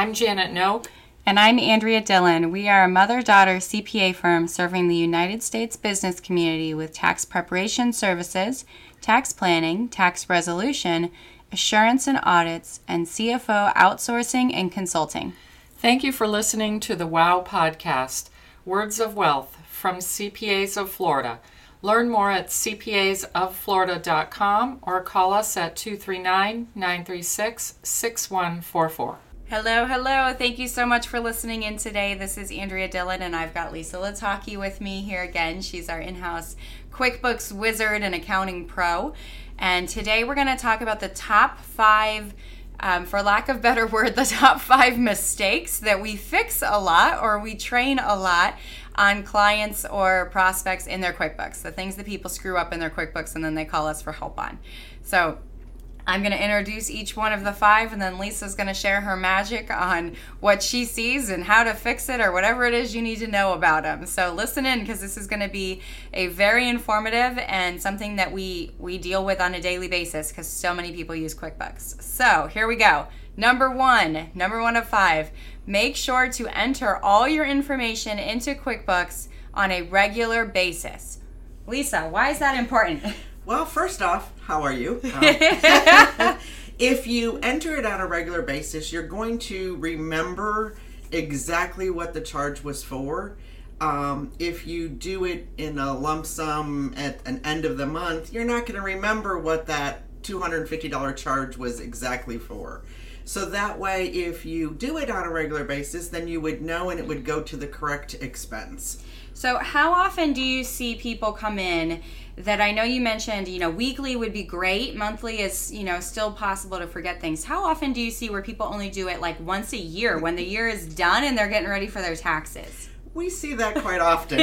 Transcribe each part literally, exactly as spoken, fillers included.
I'm Janet Noe. And I'm Andrea Dillon. We are a mother-daughter C P A firm serving the United States business community with tax preparation services, tax planning, tax resolution, assurance and audits, and C F O outsourcing and consulting. Thank you for listening to the WOW podcast, Words of Wealth from C P As of Florida. Learn more at c p a s of florida dot com or call us at two three nine, nine three six, six one four four. Hello, hello. Thank you so much for listening in today. This is Andrea Dillon, and I've got Lisa Litaki with me here again. She's our in-house QuickBooks wizard and accounting pro. And today we're going to talk about the top five, um, for lack of a better word, the top five mistakes that we fix a lot or we train a lot on clients or prospects in their QuickBooks, the things that people screw up in their QuickBooks and then they call us for help on. So I'm going to introduce each one of the five, and then Lisa's going to share her magic on what she sees and how to fix it or whatever it is you need to know about them. So listen in, because this is going to be a very informative and something that we, we deal with on a daily basis because so many people use QuickBooks. So here we go. Number one, number one of five, make sure to enter all your information into QuickBooks on a regular basis. Lisa, why is that important? Well, first off, how are you? Um, if you enter it on a regular basis, you're going to remember exactly what the charge was for. Um, if you do it in a lump sum at an end of the month, you're not going to remember what that two hundred fifty dollars charge was exactly for. So that way, if you do it on a regular basis, then you would know and it would go to the correct expense. So how often do you see people come in that, I know you mentioned, you know, weekly would be great, monthly is, you know, still possible to forget things. How often do you see where people only do it like once a year when the year is done and they're getting ready for their taxes? We see that quite often.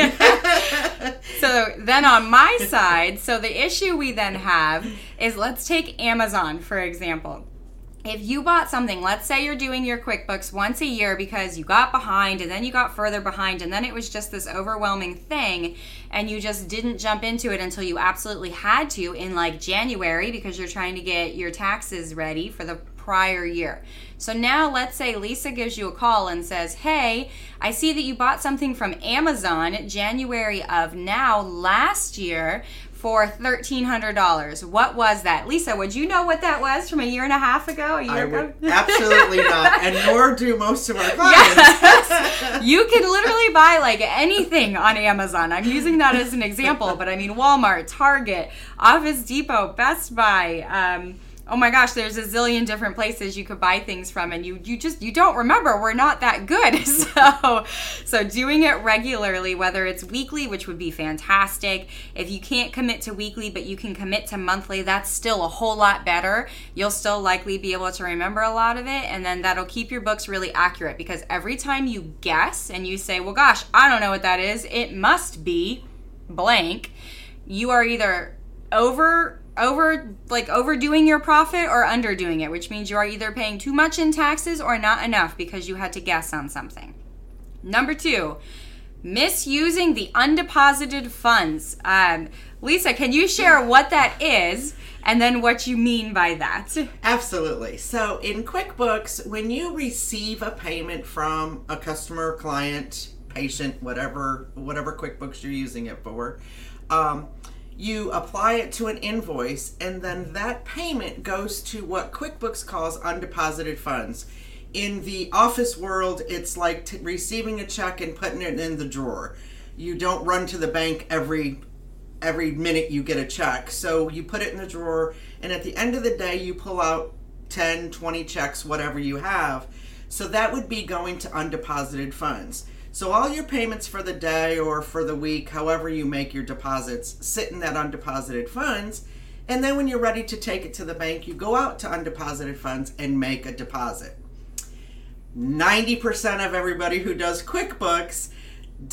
So then on my side, so the issue we then have is, let's take Amazon, for example. If you bought something, let's say you're doing your QuickBooks once a year because you got behind and then you got further behind and then it was just this overwhelming thing and you just didn't jump into it until you absolutely had to in like January because you're trying to get your taxes ready for the prior year. So now let's say Lisa gives you a call and says, hey, I see that you bought something from Amazon January of now last year for thirteen hundred dollars. What was that? Lisa, would you know what that was from a year and a half ago? A year I ago? Would absolutely not. And nor do most of our clients. Yes. You can literally buy like anything on Amazon. I'm using that as an example, but I mean Walmart, Target, Office Depot, Best Buy, um, oh my gosh, there's a zillion different places you could buy things from, and you you just, you don't remember. We're not that good. So so doing it regularly, whether it's weekly, which would be fantastic. If you can't commit to weekly, but you can commit to monthly, that's still a whole lot better. You'll still likely be able to remember a lot of it, and then that'll keep your books really accurate, because every time you guess and you say, well, gosh, I don't know what that is, it must be blank, you are either over... over like overdoing your profit or underdoing it, which means you are either paying too much in taxes or not enough because you had to guess on something. Number two, misusing the undeposited funds. Um, Lisa, can you share what that is and then what you mean by that? Absolutely. So in QuickBooks, when you receive a payment from a customer, client, patient, whatever, whatever QuickBooks you're using it for, um, you apply it to an invoice, and then that payment goes to what QuickBooks calls undeposited funds. In the office world, it's like t- receiving a check and putting it in the drawer. You don't run to the bank every every minute you get a check. So you put it in the drawer, and at the end of the day, you pull out ten, twenty checks, whatever you have. So that would be going to undeposited funds. So all your payments for the day or for the week, however you make your deposits, sit in that undeposited funds. And then when you're ready to take it to the bank, you go out to undeposited funds and make a deposit. ninety percent of everybody who does QuickBooks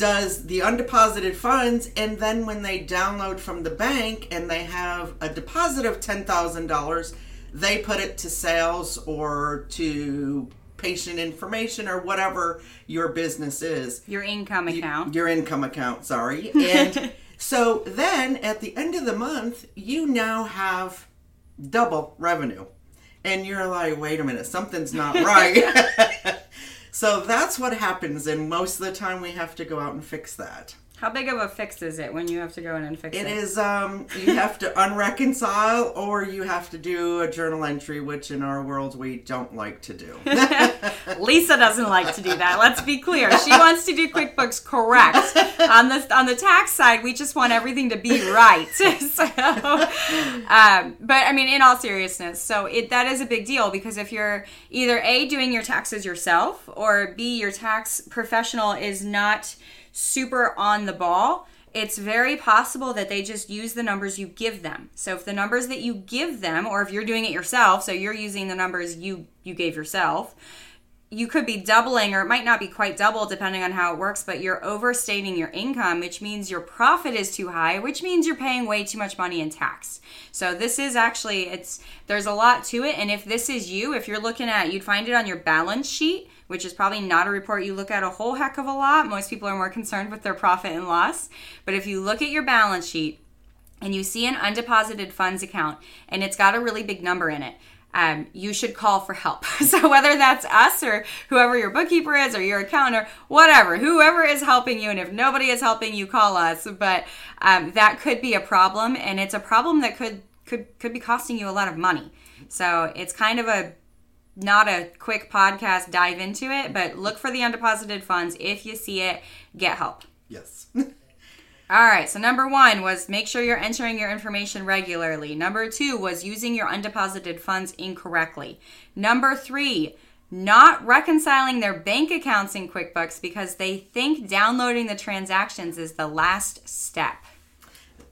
does the undeposited funds, and then when they download from the bank and they have a deposit of ten thousand dollars, they put it to sales or to patient information or whatever your business is. Your income account. Your, your income account, sorry. And so then at the end of the month, you now have double revenue. And you're like, wait a minute, something's not right. So that's what happens, and most of the time we have to go out and fix that. How big of a fix is it when you have to go in and fix it? It is, um, you have to unreconcile, or you have to do a journal entry, which in our world we don't like to do. Lisa doesn't like to do that. Let's be clear. She wants to do QuickBooks correct. On the on the tax side, we just want everything to be right. so, um, but I mean, in all seriousness, so it that is a big deal, because if you're either A, doing your taxes yourself, or B, your tax professional is not super on the ball, it's very possible that they just use the numbers you give them. So if the numbers that you give them, or if you're doing it yourself, so you're using the numbers you, you gave yourself, you could be doubling, or it might not be quite double depending on how it works, but you're overstating your income, which means your profit is too high, which means you're paying way too much money in tax. So this is actually, it's there's a lot to it. And if this is you, if you're looking at, you'd find it on your balance sheet, which is probably not a report you look at a whole heck of a lot. Most people are more concerned with their profit and loss. But if you look at your balance sheet and you see an undeposited funds account and it's got a really big number in it, um, you should call for help. So whether that's us or whoever your bookkeeper is or your accountant or whatever, whoever is helping you, and if nobody is helping you, call us. But um, that could be a problem, and it's a problem that could, could, could be costing you a lot of money. So it's kind of a not a quick podcast dive into it, but look for the undeposited funds. If you see it, get help. Yes. All right. So number one was make sure you're entering your information regularly. Number two was using your undeposited funds incorrectly. Number three, not reconciling their bank accounts in QuickBooks because they think downloading the transactions is the last step.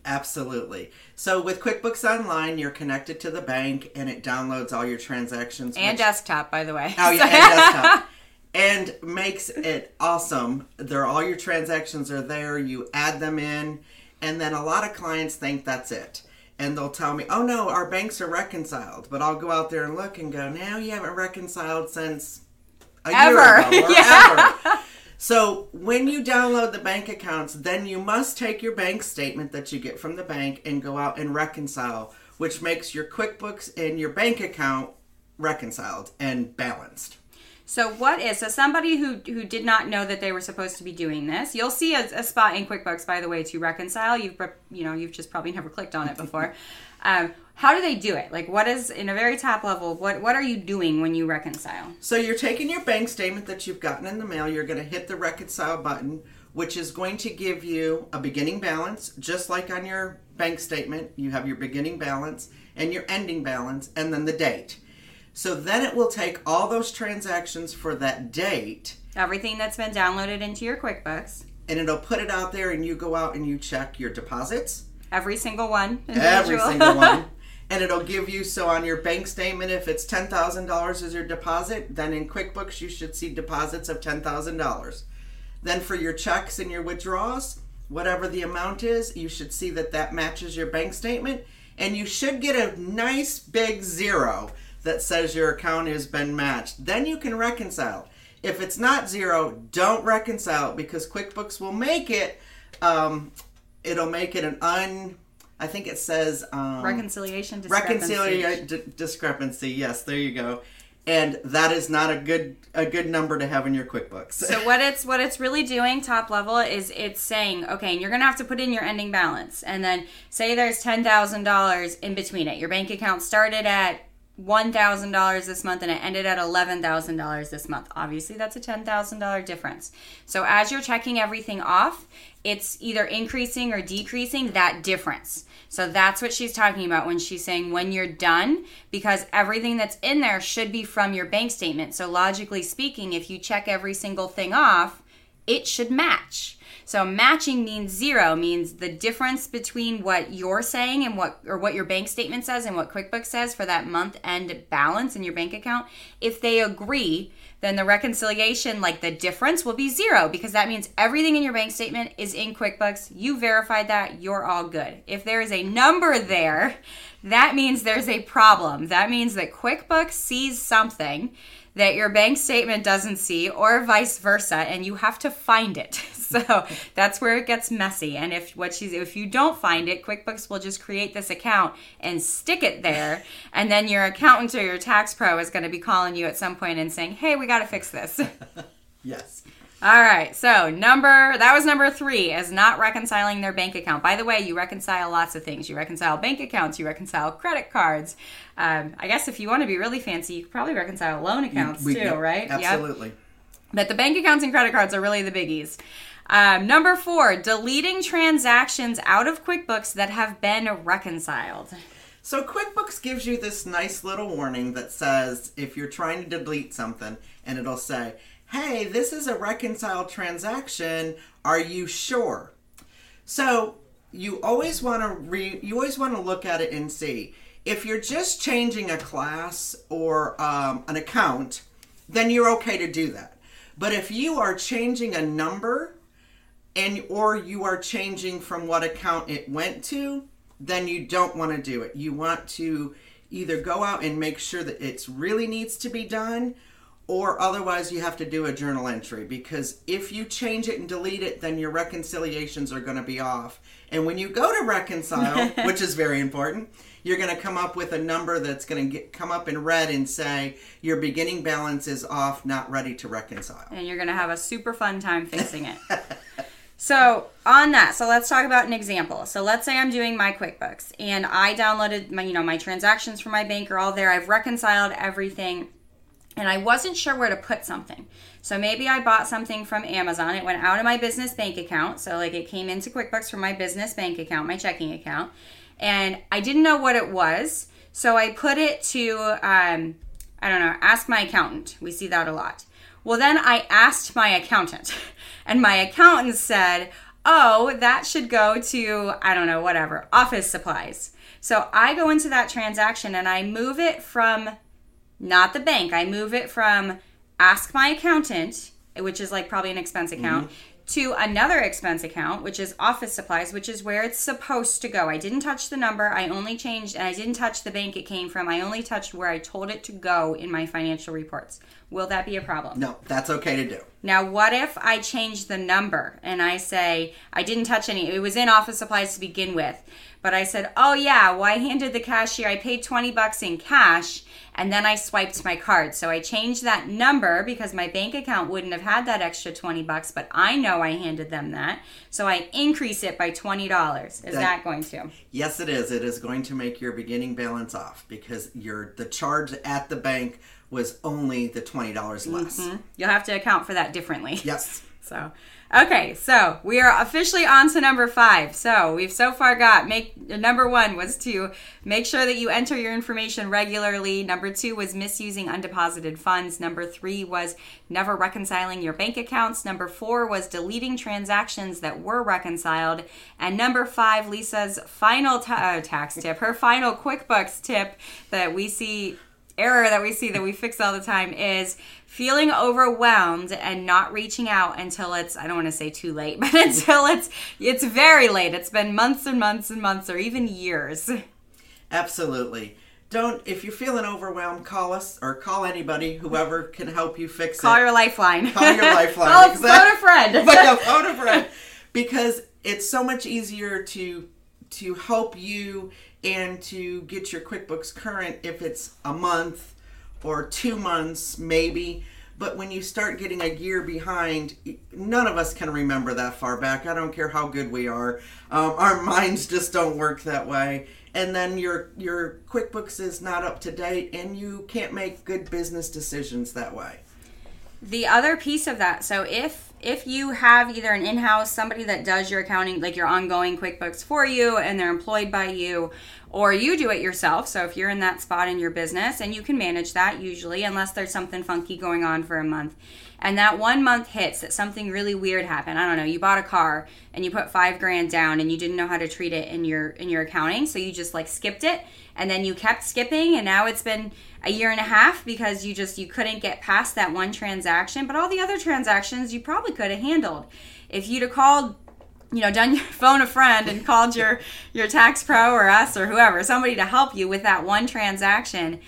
Absolutely. So with QuickBooks Online, you're connected to the bank and it downloads all your transactions. And which, desktop, by the way. Oh, yeah, and desktop. And makes it awesome. They're, all your transactions are there. You add them in. And then a lot of clients think that's it. And they'll tell me, oh, no, our banks are reconciled. But I'll go out there and look and go, no, you haven't reconciled since a ever. year ago or yeah. ever. So when you download the bank accounts, then you must take your bank statement that you get from the bank and go out and reconcile, which makes your QuickBooks and your bank account reconciled and balanced. So what is, so somebody who, who did not know that they were supposed to be doing this, you'll see a, a spot in QuickBooks, by the way, to reconcile. You've, you know, you've just probably never clicked on it before. Um, how do they do it? Like, what is, in a very top level, what, what are you doing when you reconcile? So you're taking your bank statement that you've gotten in the mail, you're going to hit the reconcile button, which is going to give you a beginning balance, just like on your bank statement. You have your beginning balance and your ending balance and then the date. So then it will take all those transactions for that date. Everything that's been downloaded into your QuickBooks. And it'll put it out there, and you go out and you check your deposits. Every single one. Every single one. And it'll give you, so on your bank statement, if it's ten thousand dollars as your deposit, then in QuickBooks you should see deposits of ten thousand dollars. Then for your checks and your withdrawals, whatever the amount is, you should see that that matches your bank statement. And you should get a nice big zero that says your account has been matched. Then you can reconcile. If it's not zero, don't reconcile, because QuickBooks will make it... Um, It'll make it an un, I think it says... Um, reconciliation discrepancy. Reconciliation d- discrepancy, yes, there you go. And that is not a good a good number to have in your QuickBooks. So what it's what it's really doing, top level, is it's saying, okay, and you're going to have to put in your ending balance. And then say there's ten thousand dollars in between it. Your bank account started at one thousand dollars this month and it ended at eleven thousand dollars this month. Obviously, that's a ten thousand dollars difference. So as you're checking everything off, it's either increasing or decreasing that difference. So that's what she's talking about when she's saying when you're done, because everything that's in there should be from your bank statement. So logically speaking, if you check every single thing off, it should match. So matching means zero, means the difference between what you're saying and what, or what your bank statement says and what QuickBooks says for that month end balance in your bank account. If they agree, then the reconciliation, like the difference, will be zero, because that means everything in your bank statement is in QuickBooks. You verified that, you're all good. If there is a number there, that means there's a problem. That means that QuickBooks sees something that your bank statement doesn't see, or vice versa, and you have to find it. So that's where it gets messy. And if what she's, if you don't find it, QuickBooks will just create this account and stick it there, and then your accountant or your tax pro is going to be calling you at some point and saying, hey, we got to fix this. Yes. All right. So number, that was number three, is not reconciling their bank account. By the way, you reconcile lots of things. You reconcile bank accounts. You reconcile credit cards. Um, I guess if you want to be really fancy, you could probably reconcile loan accounts we, too, yep, right? Absolutely. Yep. But the bank accounts and credit cards are really the biggies. Um, number four, deleting transactions out of QuickBooks that have been reconciled. So QuickBooks gives you this nice little warning that says if you're trying to delete something, and it'll say, hey, this is a reconciled transaction. Are you sure? So you always want to re- you always want to look at it and see. If you're just changing a class or um, an account, then you're okay to do that. But if you are changing a number and or you are changing from what account it went to, then you don't want to do it. You want to either go out and make sure that it really needs to be done, or otherwise you have to do a journal entry, because if you change it and delete it, then your reconciliations are going to be off. And when you go to reconcile, which is very important, you're going to come up with a number that's going to get, come up in red and say, your beginning balance is off, not ready to reconcile. And you're going to have a super fun time fixing it. So on that, so let's talk about an example. So let's say I'm doing my QuickBooks and I downloaded my, you know, my transactions from my bank are all there. I've reconciled everything and I wasn't sure where to put something. So maybe I bought something from Amazon. It went out of my business bank account. So like it came into QuickBooks from my business bank account, my checking account, and I didn't know what it was. So I put it to, um, I don't know, ask my accountant. We see that a lot. Well, then I asked my accountant and my accountant said, oh, that should go to, I don't know, whatever, office supplies. So I go into that transaction and I move it from, not the bank, I move it from ask my accountant, which is like probably an expense account, mm-hmm. to another expense account, which is office supplies, which is where it's supposed to go. I didn't touch the number. I only changed, and I didn't touch the bank it came from. I only touched where I told it to go in my financial reports. Will that be a problem? No, that's okay to do. Now, what if I change the number and I say, I didn't touch any, it was in office supplies to begin with, but I said, oh yeah, well I handed the cashier, I paid twenty bucks in cash and then I swiped my card. So I changed that number because my bank account wouldn't have had that extra twenty bucks, but I know I handed them that. So I increase it by twenty dollars. Is that, that going to? Yes, it is. It is going to make your beginning balance off because you're, the charge at the bank was only the twenty dollars less. Mm-hmm. You'll have to account for that differently. Yes. So, okay. So we are officially on to number five. So we've so far got, make number one was to make sure that you enter your information regularly. Number two was misusing undeposited funds. Number three was never reconciling your bank accounts. Number four was deleting transactions that were reconciled. And number five, Lisa's final ta- uh, tax tip, her final QuickBooks tip that we see... error that we see that we fix all the time is feeling overwhelmed and not reaching out until it's, I don't want to say too late, but until it's it's very late. It's been months and months and months or even years. Absolutely. Don't, if you're feeling overwhelmed, call us or call anybody, whoever can help you fix call it. Call your lifeline. Call your lifeline. Call exactly. Phone a friend. But no, phone a friend. Because it's so much easier to to help you and to get your QuickBooks current if it's a month or two months maybe. But when you start getting a year behind, none of us can remember that far back. I don't care how good we are. Um, our minds just don't work that way. And then your your QuickBooks is not up to date and you can't make good business decisions that way. The other piece of that, so if If you have either an in-house, somebody that does your accounting, like your ongoing QuickBooks for you, and they're employed by you, or you do it yourself, so if you're in that spot in your business, and you can manage that usually, unless there's something funky going on for a month, and that one month hits that something really weird happened. I don't know, you bought a car, and you put five grand down, and you didn't know how to treat it in your in your accounting, so you just like skipped it, and then you kept skipping, and now it's been a year and a half because you just, you couldn't get past that one transaction, but all the other transactions you probably could have handled. If you'd have called, you know, done your phone a friend and called your, your tax pro or us or whoever, somebody to help you with that one transaction,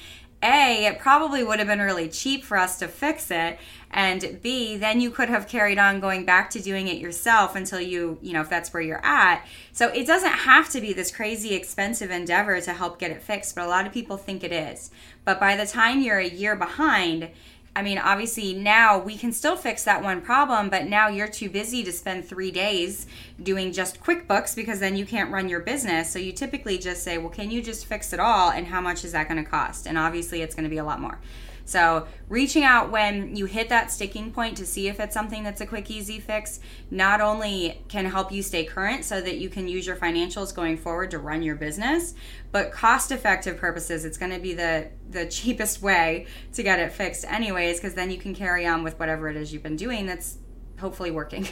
A, it probably would have been really cheap for us to fix it. And B, then you could have carried on going back to doing it yourself until you, you know, if that's where you're at. So it doesn't have to be this crazy expensive endeavor to help get it fixed, but a lot of people think it is. But by the time you're a year behind, I mean, obviously now we can still fix that one problem, but now you're too busy to spend three days doing just QuickBooks because then you can't run your business. So you typically just say, well, can you just fix it all? And how much is that going to cost? And obviously it's going to be a lot more. So reaching out when you hit that sticking point to see if it's something that's a quick, easy fix, not only can help you stay current so that you can use your financials going forward to run your business, but cost-effective purposes, it's going to be the, the cheapest way to get it fixed anyways, because then you can carry on with whatever it is you've been doing that's hopefully working.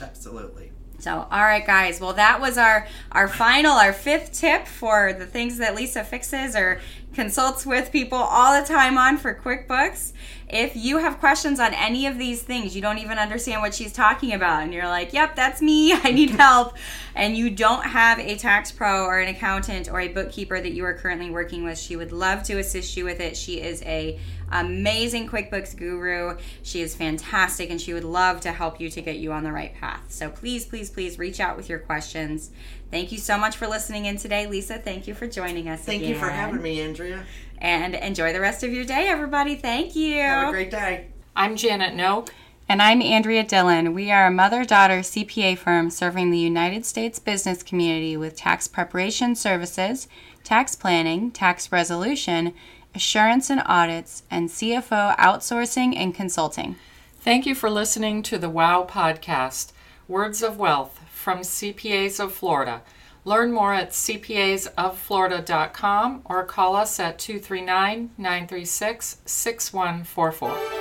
Absolutely. So, all right, guys. Well, that was our, our final, our fifth tip for the things that Lisa fixes or consults with people all the time on for QuickBooks. If you have questions on any of these things, you don't even understand what she's talking about, and you're like, yep, that's me, I need help, and you don't have a tax pro or an accountant or a bookkeeper that you are currently working with, she would love to assist you with it. She is a amazing QuickBooks guru. She is fantastic, and she would love to help you to get you on the right path. So please, please, please reach out with your questions. Thank you so much for listening in today. Lisa, thank you for joining us Thank again. you for having me, Andrea. And enjoy the rest of your day, everybody. Thank you. Have a great day. I'm Janet Noe. And I'm Andrea Dillon. We are a mother-daughter C P A firm serving the United States business community with tax preparation services, tax planning, tax resolution, assurance and audits, and C F O outsourcing and consulting. Thank you for listening to the WOW podcast, Words of Wealth from C P As of Florida. Learn more at c p a s of florida dot com or call us at two three nine, nine three six, six one four four.